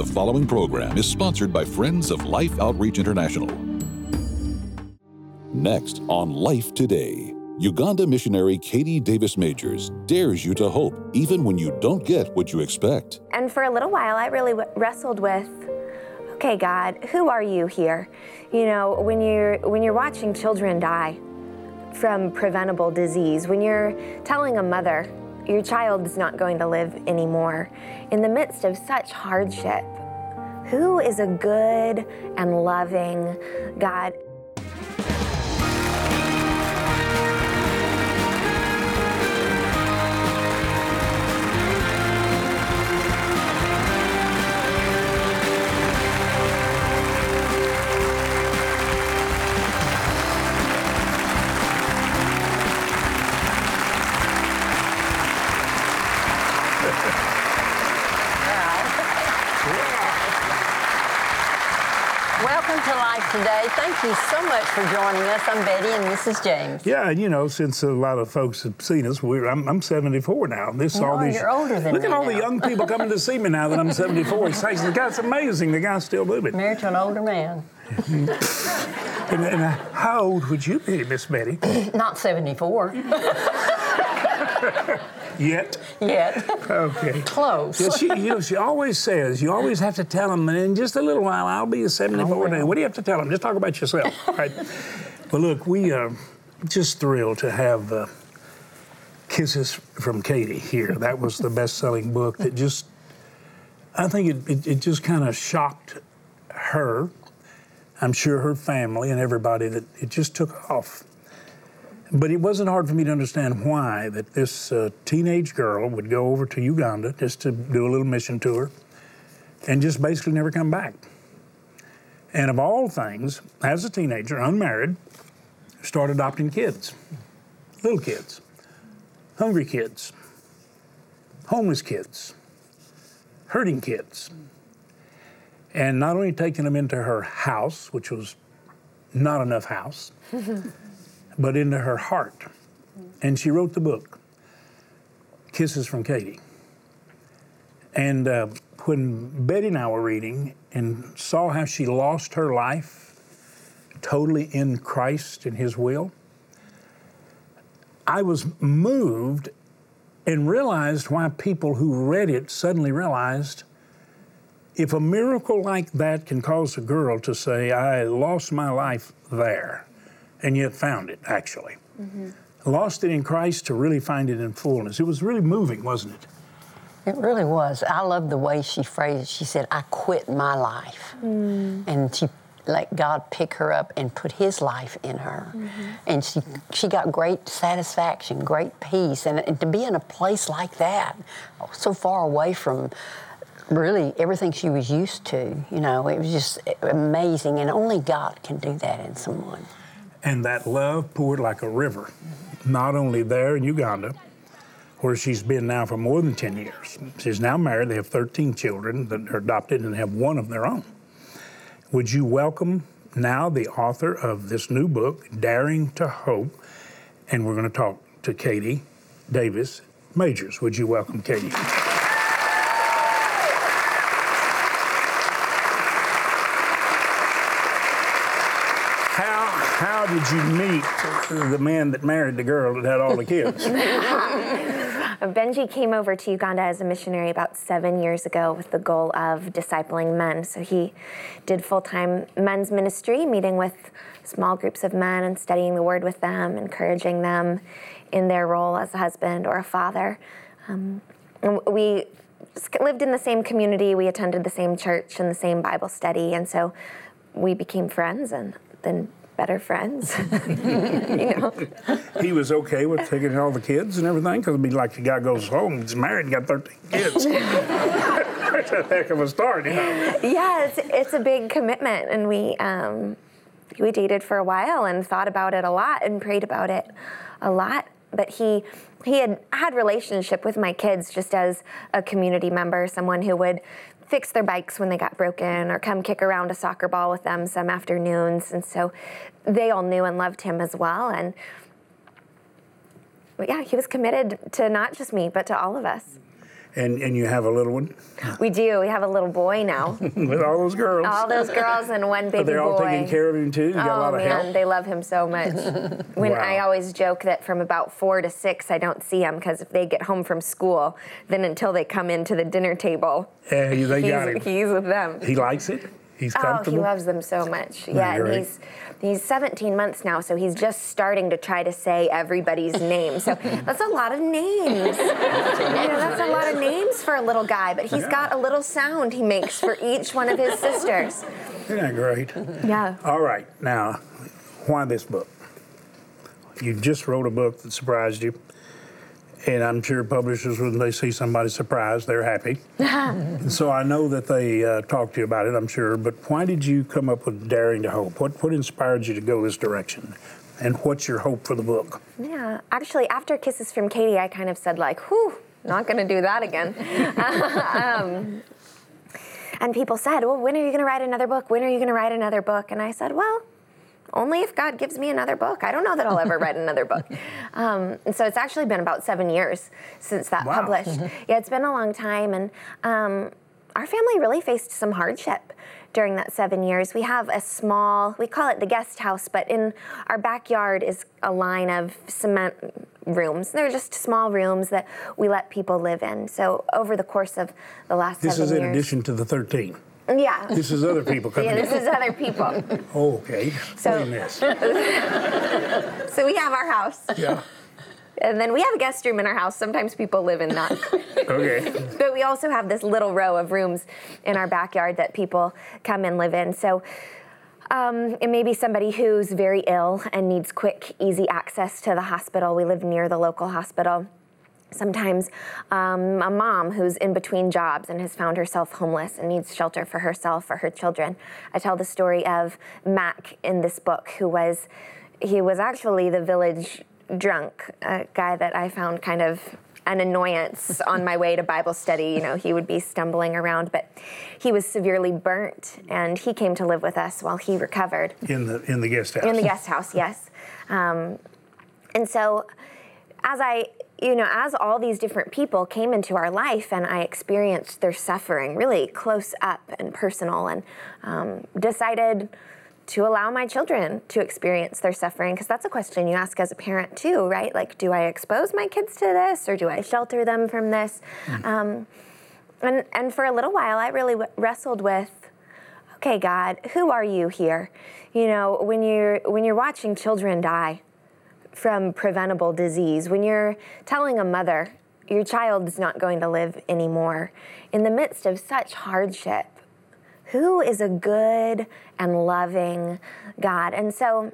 The following program is sponsored by Friends of Life Outreach International. Next on Life Today, Uganda missionary Katie Davis Majors dares you to hope even when you don't get what you expect. And for a little while, I really wrestled with, okay, God, who are you here? You know, when you're watching children die from preventable disease, when you're telling a mother your child is not going to live anymore, in the midst of such hardship, who is a good and loving God? Today. Thank you so much for joining us. I'm Betty and this is James. Yeah, you know, since a lot of folks have seen us, I'm 74 now. You're older than me. Look at all the young people coming to see me now that I'm 74. The guy's amazing. The guy's still moving. Married to an older man. And how old would you be, Miss Betty? Not 74. Yet. Okay. Close. Yeah, she always says, you always have to tell them, and in just a little while, I'll be 74 now. What do you have to tell them? Just talk about yourself, right? Well, look, we are just thrilled to have Kisses from Katie here. That was the best-selling book that just, I think it just kind of shocked her, I'm sure her family and everybody, that it just took off. But it wasn't hard for me to understand why that this teenage girl would go over to Uganda just to do a little mission tour and just basically never come back. And of all things, as a teenager, unmarried, start adopting kids, little kids, hungry kids, homeless kids, hurting kids. And not only taking them into her house, which was not enough house, but into her heart. And she wrote the book, Kisses from Katie. And when Betty and I were reading and saw how she lost her life totally in Christ and His will, I was moved and realized why people who read it suddenly realized if a miracle like that can cause a girl to say, I lost my life there, and yet found it, actually. Mm-hmm. Lost it in Christ to really find it in fullness. It was really moving, wasn't it? It really was. I love the way she phrased it. She said, I quit my life. Mm. And she let God pick her up and put His life in her. Mm-hmm. And she got great satisfaction, great peace. And to be in a place like that, so far away from really everything she was used to, you know, it was just amazing. And only God can do that in someone. And that love poured like a river, not only there in Uganda, where she's been now for more than 10 years. She's now married. They have 13 children that are adopted and have one of their own. Would you welcome now the author of this new book, Daring to Hope, and we're going to talk to Katie Davis Majors. Would you welcome Katie? How did you meet the man that married the girl that had all the kids? Benji came over to Uganda as a missionary about 7 years ago with the goal of discipling men. So he did full-time men's ministry, meeting with small groups of men and studying the Word with them, encouraging them in their role as a husband or a father. We lived in the same community. We attended the same church and the same Bible study. And so we became friends and then better friends. You know. He was okay with taking all the kids and everything, because it'd be like the guy goes home, he's married and got 13 kids. That's a heck of a start, you know. Yeah, it's a big commitment, and we dated for a while and thought about it a lot and prayed about it a lot. But he had relationship with my kids just as a community member, someone who would fix their bikes when they got broken or come kick around a soccer ball with them some afternoons. And so they all knew and loved him as well. And yeah, he was committed to not just me, but to all of us. And you have a little one? We do. We have a little boy now. With all those girls. All those girls and one baby boy. Are they all taking care of him, too? You got a lot of help? Oh, man, they love him so much. When I always joke that from about 4 to 6, I don't see him, because if they get home from school, then until they come into the dinner table, he's with them. He likes it? He's comfortable? Oh, he loves them so much. Yeah, and he's 17 months now, so he's just starting to try to say everybody's name. So that's a lot of names. That's a lot of names for a little guy, but he's got a little sound he makes for each one of his sisters. Isn't that great? Yeah. All right, now, why this book? You just wrote a book that surprised you. And I'm sure publishers, when they see somebody surprised, they're happy. And so I know that they talked to you about it, I'm sure. But why did you come up with Daring to Hope? What inspired you to go this direction? And what's your hope for the book? Yeah, actually, after Kisses from Katie, I kind of said, like, whew, not going to do that again. And people said, well, when are you going to write another book? When are you going to write another book? And I said, well, only if God gives me another book. I don't know that I'll ever write another book. And so it's actually been about 7 years since that published. Yeah, it's been a long time. And our family really faced some hardship during that 7 years. We have a small, we call it the guest house, but in our backyard is a line of cement rooms. They're just small rooms that we let people live in. So over the course of the last 7 years. This is in addition to the 13. Yeah. This is other people coming in. Yeah, this is other people. Okay. So we have our house. Yeah. And then we have a guest room in our house. Sometimes people live in that. Okay. But we also have this little row of rooms in our backyard that people come and live in. So it may be somebody who's very ill and needs quick, easy access to the hospital. We live near the local hospital. Sometimes a mom who's in between jobs and has found herself homeless and needs shelter for herself or her children. I tell the story of Mac in this book, who was actually the village drunk, a guy that I found kind of an annoyance on my way to Bible study. You know, he would be stumbling around, but he was severely burnt, and he came to live with us while he recovered. In the guest house. In the guest house, yes. And so as all these different people came into our life and I experienced their suffering really close up and personal, and decided to allow my children to experience their suffering, because that's a question you ask as a parent too, right? Like, do I expose my kids to this, or do I shelter them from this? Mm-hmm. And for a little while, I really wrestled with, okay, God, who are you here? You know, when you're watching children die from preventable disease, when you're telling a mother your child's not going to live anymore, in the midst of such hardship, who is a good and loving God? And so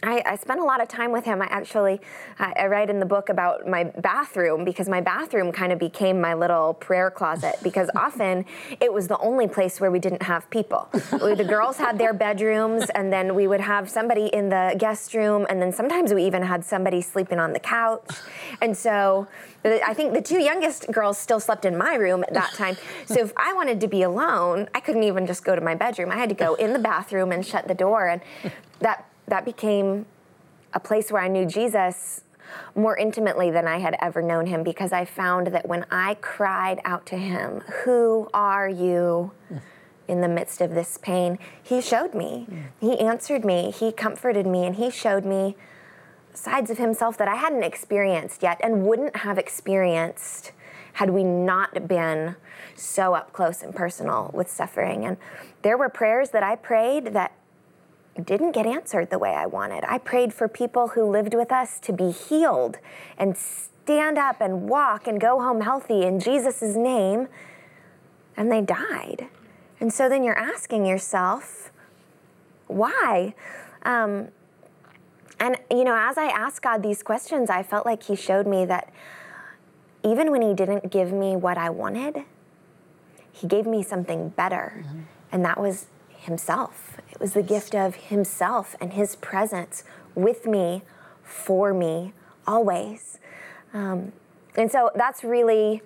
I spent a lot of time with him. I write in the book about my bathroom, because my bathroom kind of became my little prayer closet, because often it was the only place where we didn't have people. The girls had their bedrooms, and then we would have somebody in the guest room, and then sometimes we even had somebody sleeping on the couch. And so I think the two youngest girls still slept in my room at that time. So if I wanted to be alone, I couldn't even just go to my bedroom. I had to go in the bathroom and shut the door, and that became a place where I knew Jesus more intimately than I had ever known him, because I found that when I cried out to him, who are you in the midst of this pain, he showed me, he answered me, he comforted me, and he showed me sides of himself that I hadn't experienced yet and wouldn't have experienced had we not been so up close and personal with suffering. And there were prayers that I prayed that didn't get answered the way I wanted. I prayed for people who lived with us to be healed and stand up and walk and go home healthy in Jesus' name, and they died. And so then you're asking yourself, why? As I asked God these questions, I felt like he showed me that even when he didn't give me what I wanted, he gave me something better, and that was himself. It was the gift of himself and his presence with me, for me, always. And so that's really,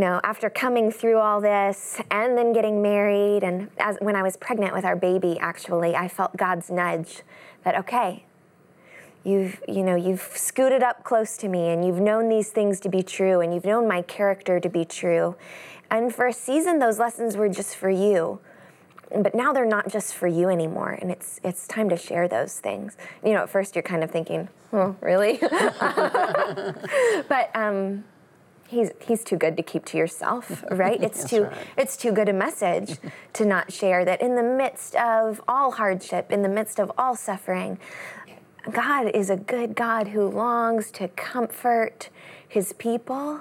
after coming through all this and then getting married, and when I was pregnant with our baby, actually, I felt God's nudge that, okay, You've scooted up close to me, and you've known these things to be true, and you've known my character to be true. And for a season, those lessons were just for you. But now they're not just for you anymore, and it's time to share those things. You know, at first you're kind of thinking, oh, really? But he's too good to keep to yourself, right? It's too good a message to not share that in the midst of all hardship, in the midst of all suffering, God is a good God who longs to comfort his people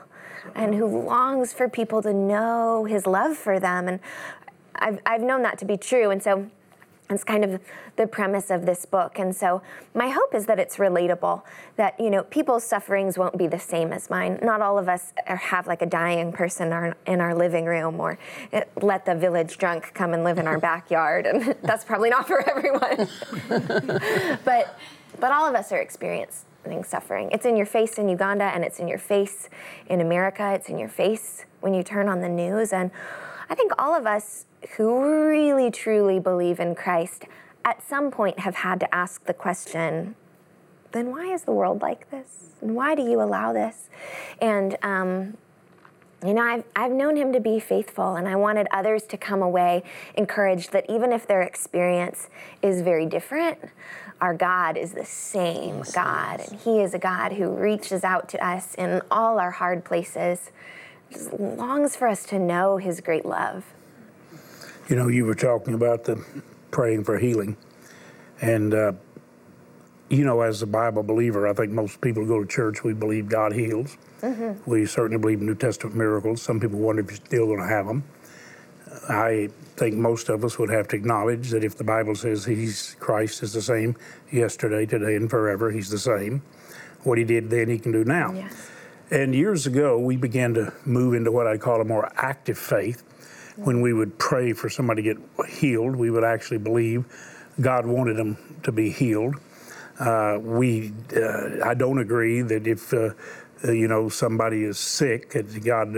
and who longs for people to know his love for them. And I've known that to be true, and so it's kind of the premise of this book. And so my hope is that it's relatable, that, you know, people's sufferings won't be the same as mine. Not all of us have like a dying person in our living room, or let the village drunk come and live in our backyard, and that's probably not for everyone. But all of us are experiencing suffering. It's in your face in Uganda, and it's in your face in America. It's in your face when you turn on the news. And I think all of us who really, truly believe in Christ at some point have had to ask the question, then why is the world like this? And why do you allow this? And, you know, I've known him to be faithful, and I wanted others to come away encouraged that even if their experience is very different, our God is the same God. And he is a God who reaches out to us in all our hard places, just longs for us to know his great love. You know, you were talking about the praying for healing. And, you know, as a Bible believer, I think most people who go to church, we believe God heals. Mm-hmm. We certainly believe in New Testament miracles. Some people wonder if you're still going to have them. I think most of us would have to acknowledge that if the Bible says Christ is the same yesterday, today, and forever, he's the same. What he did then, he can do now. Yes. And years ago, we began to move into what I call a more active faith. When we would pray for somebody to get healed, we would actually believe God wanted them to be healed. I don't agree that if, you know, somebody is sick, that God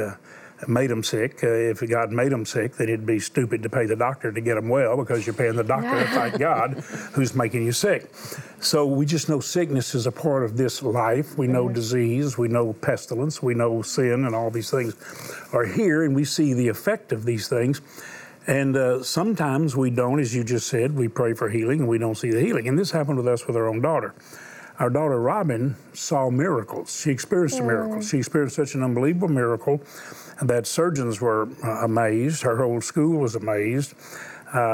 made them sick. If God made them sick, then it'd be stupid to pay the doctor to get them well, because you're paying the doctor to fight God who's making you sick. So we just know sickness is a part of this life. We know disease, we know pestilence, we know sin, and all these things are here, and we see the effect of these things. And sometimes we don't, as you just said, we pray for healing and we don't see the healing. And this happened with us with our own daughter. Our daughter Robin saw miracles. She experienced miracles. She experienced such an unbelievable miracle that surgeons were amazed. Her whole school was amazed.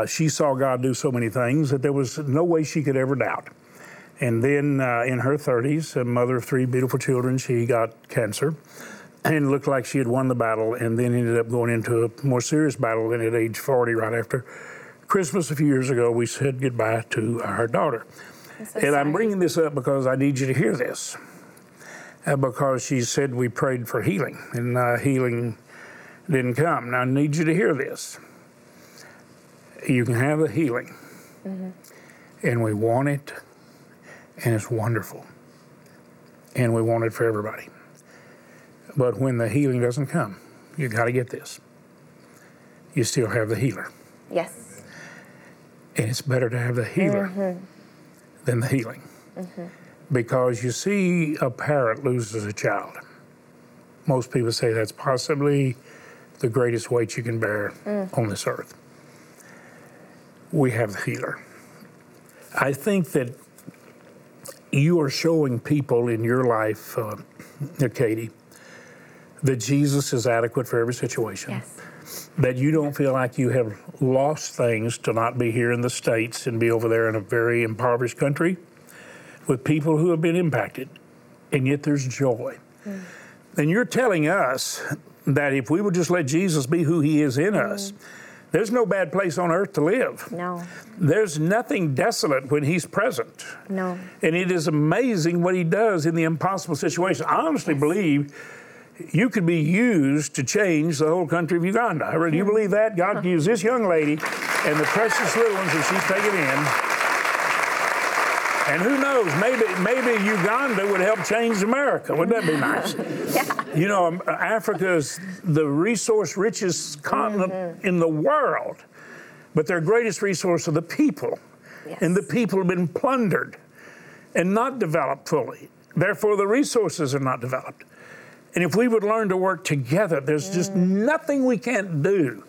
She saw God do so many things that there was no way she could ever doubt. And then in her 30s, a mother of three beautiful children, she got cancer and looked like she had won the battle, and then ended up going into a more serious battle than at age 40, right after Christmas a few years ago. We said goodbye to our daughter. I'm bringing this up because I need you to hear this. Because she said we prayed for healing, and healing didn't come. Now, I need you to hear this. You can have the healing, and we want it, and it's wonderful, and we want it for everybody. But when the healing doesn't come, you got to get this. You still have the healer. Yes. And it's better to have the healer than the healing. Because you see, a parent loses a child. Most people say that's possibly the greatest weight you can bear on this earth. We have the healer. I think that you are showing people in your life, Katie, that Jesus is adequate for every situation. Yes. That you don't feel like you have lost things to not be here in the States and be over there in a very impoverished country with people who have been impacted, and yet there's joy. And you're telling us that if we would just let Jesus be who he is in us, there's no bad place on earth to live. No. There's nothing desolate when he's present. No. And it is amazing what he does in the impossible situation. I honestly believe you could be used to change the whole country of Uganda. Do you believe that? God can use this young lady and the precious little ones that she's taken in. And who knows, maybe Uganda would help change America. Wouldn't that be nice? Yeah. You know, Africa's the resource-richest continent in the world, but their greatest resource are the people. Yes. And the people have been plundered. and not developed fully. Therefore, the resources are not developed. And if we would learn to work together, there's just nothing we can't do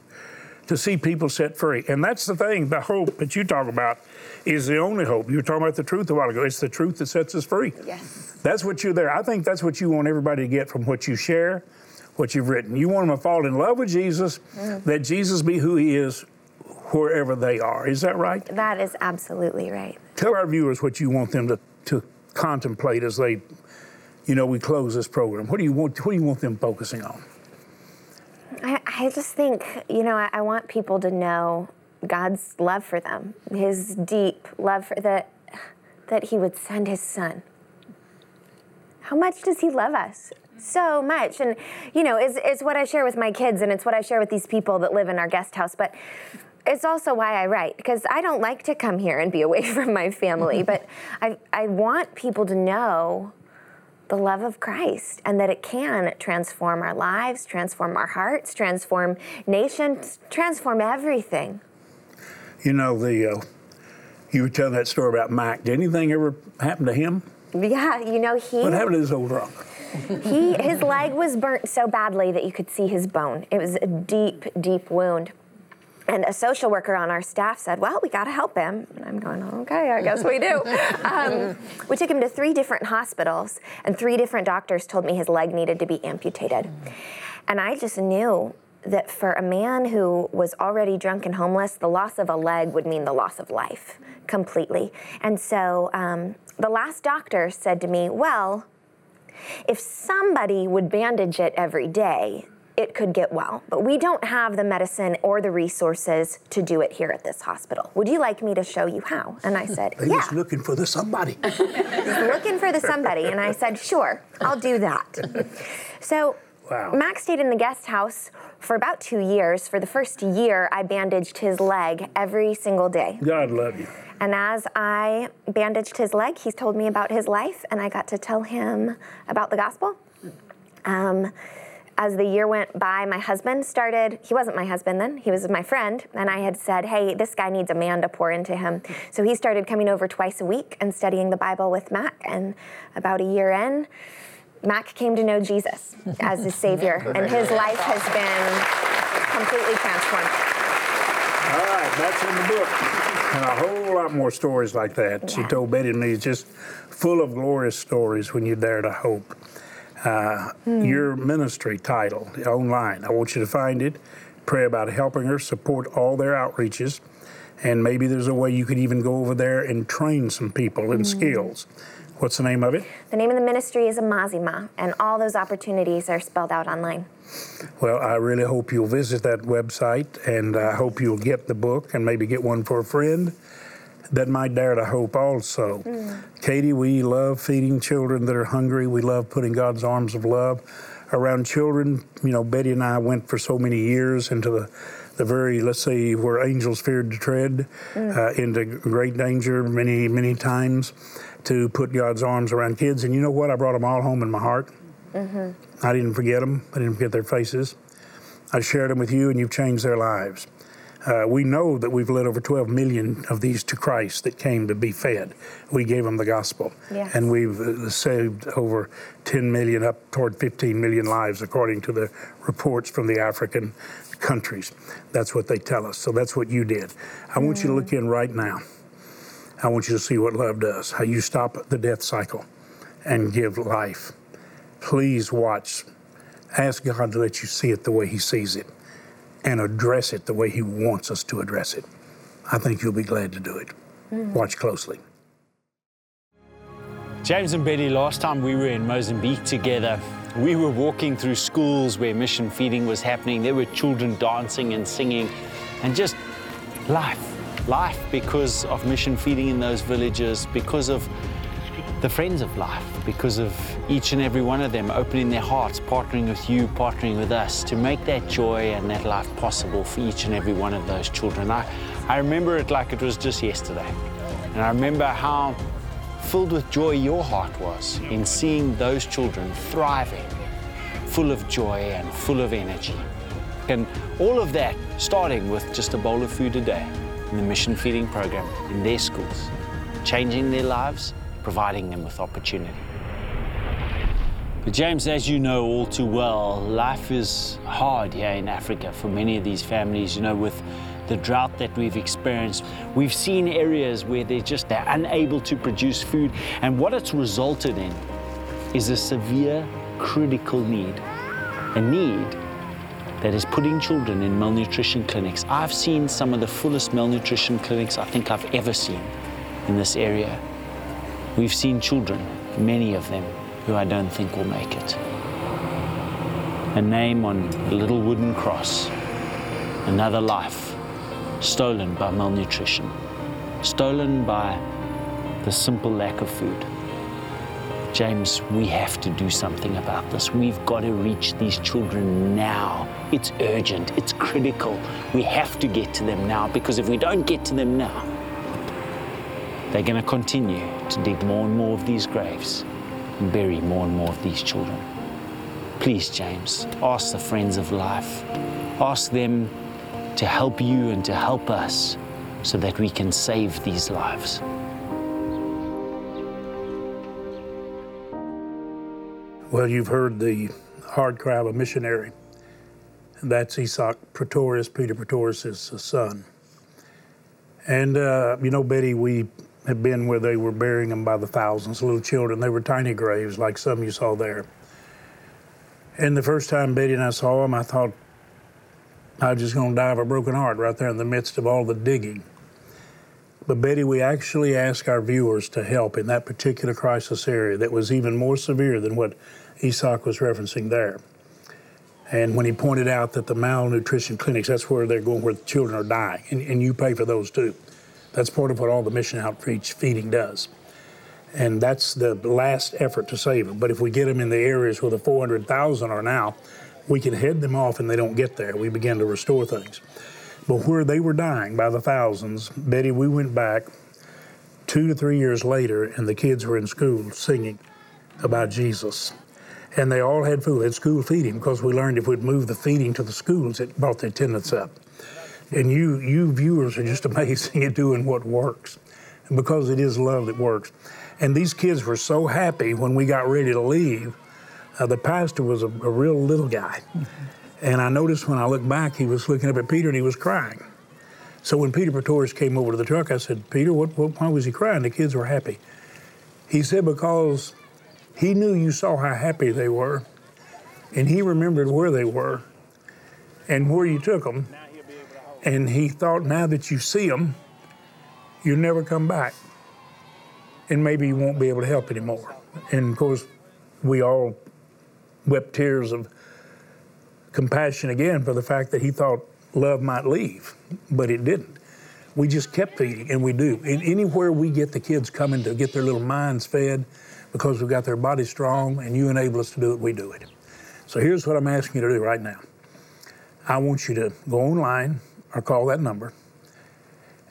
to see people set free. And that's the thing, the hope that you talk about is the only hope. You were talking about the truth a while ago. It's the truth that sets us free. Yes. That's what you're there. I think that's what you want everybody to get from what you share, what you've written. You want them to fall in love with Jesus, that Jesus be who he is wherever they are. Is that right? That is absolutely right. Tell our viewers what you want them to contemplate as they, you know, we close this program. What do you want them focusing on? I just think, you know, I want people to know God's love for them, his deep love for that he would send his son. How much does he love us? So much. And, you know, it's what I share with my kids, and it's what I share with these people that live in our guest house. But it's also why I write, because I don't like to come here and be away from my family. But I want people to know the love of Christ, and that it can transform our lives, transform our hearts, transform nations, transform everything. You know, you were telling that story about Mike. Did anything ever happen to him? Yeah, you know, what happened to his old rock? His leg was burnt so badly that you could see his bone. It was a deep, deep wound. And a social worker on our staff said, well, we got to help him. And I'm going, okay, I guess we do. We took him to 3 different hospitals, and 3 different doctors told me his leg needed to be amputated. And I just knew that for a man who was already drunk and homeless, the loss of a leg would mean the loss of life completely. And so the last doctor said to me, well, if somebody would bandage it every day, it could get well, but we don't have the medicine or the resources to do it here at this hospital. Would you like me to show you how? And I said, yeah. He was looking for the somebody. Looking for the somebody, and I said, sure, I'll do that. So Max stayed in the guest house for about 2 years. For the first year, I bandaged his leg every single day. God love you. And as I bandaged his leg, he told me about his life, and I got to tell him about the gospel. As the year went by, my husband started, he wasn't my husband then, he was my friend, and I had said, hey, this guy needs a man to pour into him. So he started coming over twice a week and studying the Bible with Mac, and about a year in, Mac came to know Jesus as his Savior, and his life has been completely transformed. All right, that's in the book. And a whole lot more stories like that. Yeah. She told Betty and me, it's just full of glorious stories when you dare to hope. Your ministry title online. I want you to find it, pray about helping her, support all their outreaches, and maybe there's a way you could even go over there and train some people in skills. What's the name of it? The name of the ministry is Amazima, and all those opportunities are spelled out online. Well, I really hope you'll visit that website, and I hope you'll get the book and maybe get one for a friend that might dare to hope also. Katie, we love feeding children that are hungry. We love putting God's arms of love around children. You know, Betty and I went for so many years into the very, let's say, where angels feared to tread, into great danger many, many times to put God's arms around kids. And you know what? I brought them all home in my heart. I didn't forget them. I didn't forget their faces. I shared them with you, and you've changed their lives. We know that we've led over 12 million of these to Christ that came to be fed. We gave them the gospel. Yes. And we've saved over 10 million, up toward 15 million lives, according to the reports from the African countries. That's what they tell us. So that's what you did. I want you to look in right now. I want you to see what love does, how you stop the death cycle and give life. Please watch. Ask God to let you see it the way he sees it, and address it the way he wants us to address it. I think you'll be glad to do it. Watch closely. James and Betty, last time we were in Mozambique together, we were walking through schools where mission feeding was happening. There were children dancing and singing, and just life because of mission feeding in those villages, because of the friends of life, because of each and every one of them opening their hearts, partnering with you, partnering with us to make that joy and that life possible for each and every one of those children. I remember it like it was just yesterday. And I remember how filled with joy your heart was in seeing those children thriving, full of joy and full of energy. And all of that starting with just a bowl of food a day in the mission feeding program in their schools, changing their lives, providing them with opportunity. But James, as you know all too well, life is hard here in Africa for many of these families. You know, with the drought that we've experienced, we've seen areas where they're unable to produce food, and what it's resulted in is a severe critical need, a need that is putting children in malnutrition clinics. I've seen some of the fullest malnutrition clinics I think I've ever seen in this area. We've seen children, many of them, who I don't think will make it. A name on a little wooden cross, another life stolen by malnutrition, stolen by the simple lack of food. James, we have to do something about this. We've got to reach these children now. It's urgent, it's critical. We have to get to them now, because if we don't get to them now, they're going to continue to dig more and more of these graves and bury more and more of these children. Please, James, ask the Friends of Life. Ask them to help you and to help us so that we can save these lives. Well, you've heard the hard cry of a missionary, and that's Esau Pretorius, Peter Pretorius' son. And, you know, Betty, we had been where they were burying them by the thousands, little children. They were tiny graves like some you saw there. And the first time Betty and I saw them, I thought, I was just going to die of a broken heart right there in the midst of all the digging. But Betty, we actually asked our viewers to help in that particular crisis area that was even more severe than what Esau was referencing there. And when he pointed out that the malnutrition clinics, that's where they're going, where the children are dying, and you pay for those too. That's part of what all the mission outreach feeding does. And that's the last effort to save them. But if we get them in the areas where the 400,000 are now, we can head them off and they don't get there. We begin to restore things. But where they were dying by the thousands, Betty, we went back 2 to 3 years later, and the kids were in school singing about Jesus. And they all had food. They had school feeding, because we learned if we'd move the feeding to the schools, it brought the attendance up. And you viewers are just amazing at doing what works, because it is love that works. And these kids were so happy when we got ready to leave. The pastor was a real little guy. And I noticed when I looked back, he was looking up at Peter and he was crying. So when Peter Pretorius came over to the truck, I said, Peter, why was he crying? The kids were happy. He said, because he knew you saw how happy they were, and he remembered where they were and where you took them. And he thought, now that you see them, you'll never come back. And maybe you won't be able to help anymore. And of course, we all wept tears of compassion again for the fact that he thought love might leave, but it didn't. We just kept feeding, and we do. And anywhere we get the kids coming to get their little minds fed, because we've got their bodies strong, and you enable us to do it, we do it. So here's what I'm asking you to do right now. I want you to go online or call that number,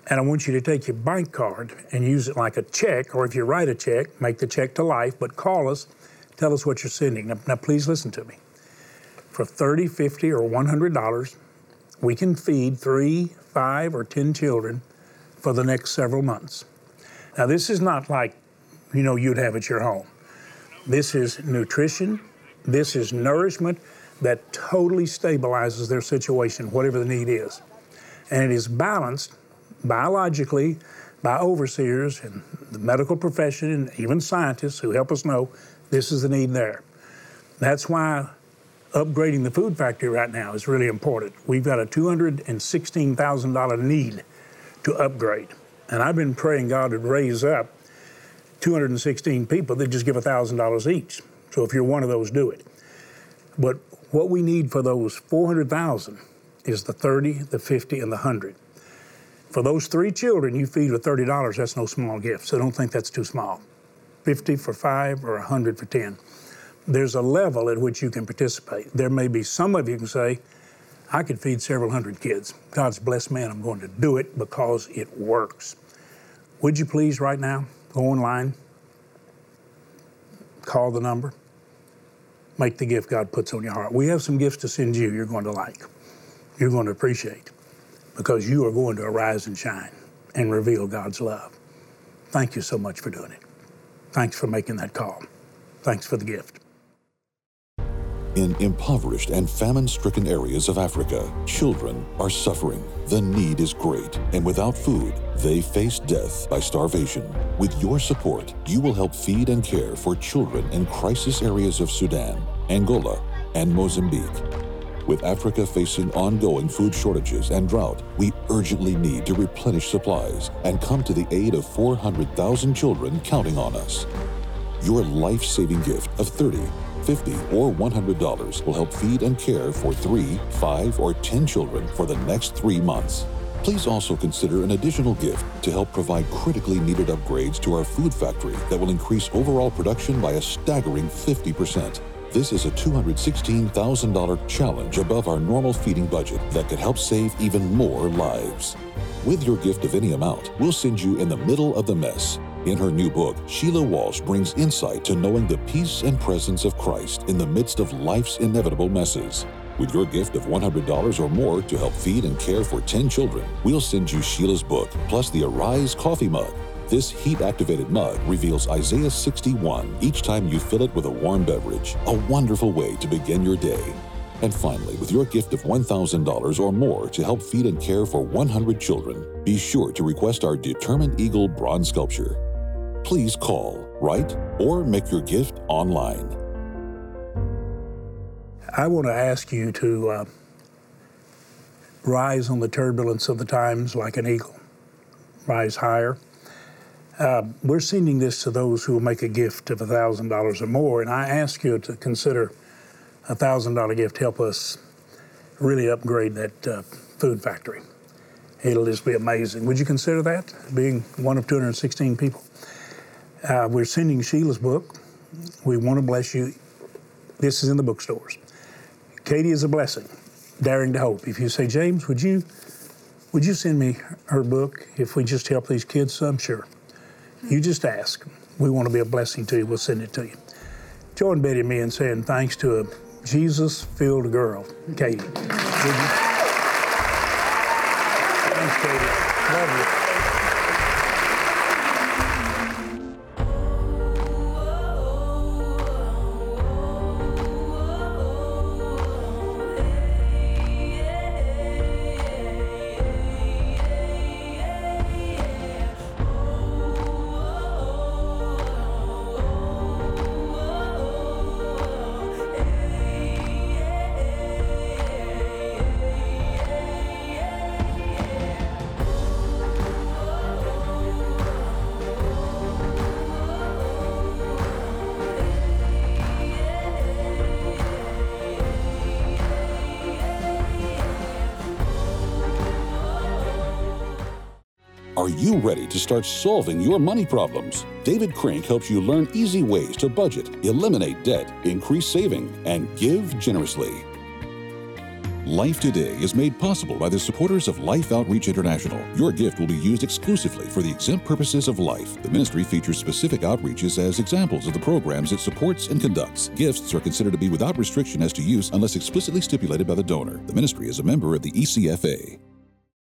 and I want you to take your bank card and use it like a check, or if you write a check, make the check to Life, but call us, tell us what you're sending. Now please listen to me. For $30, $50, or $100, we can feed 3, 5, or 10 children for the next several months. Now, this is not like, you know, you'd have at your home. This is nutrition. This is nourishment that totally stabilizes their situation, whatever the need is. And it is balanced biologically by overseers and the medical profession and even scientists who help us know this is the need there. That's why upgrading the food factory right now is really important. We've got a $216,000 need to upgrade. And I've been praying God would raise up 216 people that just give $1,000 each. So if you're one of those, do it. But what we need for those 400,000 is the 30, the 50, and the 100. For those 3 children you feed with $30, that's no small gift. So don't think that's too small. 50 for 5 or 100 for 10. There's a level at which you can participate. There may be some of you can say, I could feed several hundred kids. God's blessed man, I'm going to do it because it works. Would you please right now go online, call the number, make the gift God puts on your heart. We have some gifts to send you you're going to like, you're going to appreciate, because you are going to arise and shine and reveal God's love. Thank you so much for doing it. Thanks for making that call. Thanks for the gift. In impoverished and famine-stricken areas of Africa, children are suffering. The need is great, and without food, they face death by starvation. With your support, you will help feed and care for children in crisis areas of Sudan, Angola, and Mozambique. With Africa facing ongoing food shortages and drought, we urgently need to replenish supplies and come to the aid of 400,000 children counting on us. Your life-saving gift of $30, $50, or $100 will help feed and care for 3, 5, or 10 children for the next 3 months. Please also consider an additional gift to help provide critically needed upgrades to our food factory that will increase overall production by a staggering 50%. This is a $216,000 challenge above our normal feeding budget that could help save even more lives. With your gift of any amount, we'll send you In the Middle of the Mess. In her new book, Sheila Walsh brings insight to knowing the peace and presence of Christ in the midst of life's inevitable messes. With your gift of $100 or more to help feed and care for 10 children, we'll send you Sheila's book, plus the Arise coffee mug. This heat-activated mug reveals Isaiah 61 each time you fill it with a warm beverage, a wonderful way to begin your day. And finally, with your gift of $1,000 or more to help feed and care for 100 children, be sure to request our Determined Eagle bronze sculpture. Please call, write, or make your gift online. I want to ask you to rise on the turbulence of the times like an eagle. Rise higher. We're sending this to those who will make a gift of $1,000 or more, and I ask you to consider a $1,000 gift to help us really upgrade that food factory. It'll just be amazing. Would you consider that, being one of 216 people? We're sending Sheila's book. We want to bless you. This is in the bookstores. Katie is a blessing, Daring to Hope. If you say, James, would you send me her book if we just help these kids? I'm sure. You just ask. We want to be a blessing to you. We'll send it to you. Join Betty and me in saying thanks to a Jesus-filled girl, Katie. Thanks, Katie. Love you. Are you ready to start solving your money problems? David Crink helps you learn easy ways to budget, eliminate debt, increase saving, and give generously. Life Today is made possible by the supporters of Life Outreach International. Your gift will be used exclusively for the exempt purposes of life. The ministry features specific outreaches as examples of the programs it supports and conducts. Gifts are considered to be without restriction as to use unless explicitly stipulated by the donor. The ministry is a member of the ECFA.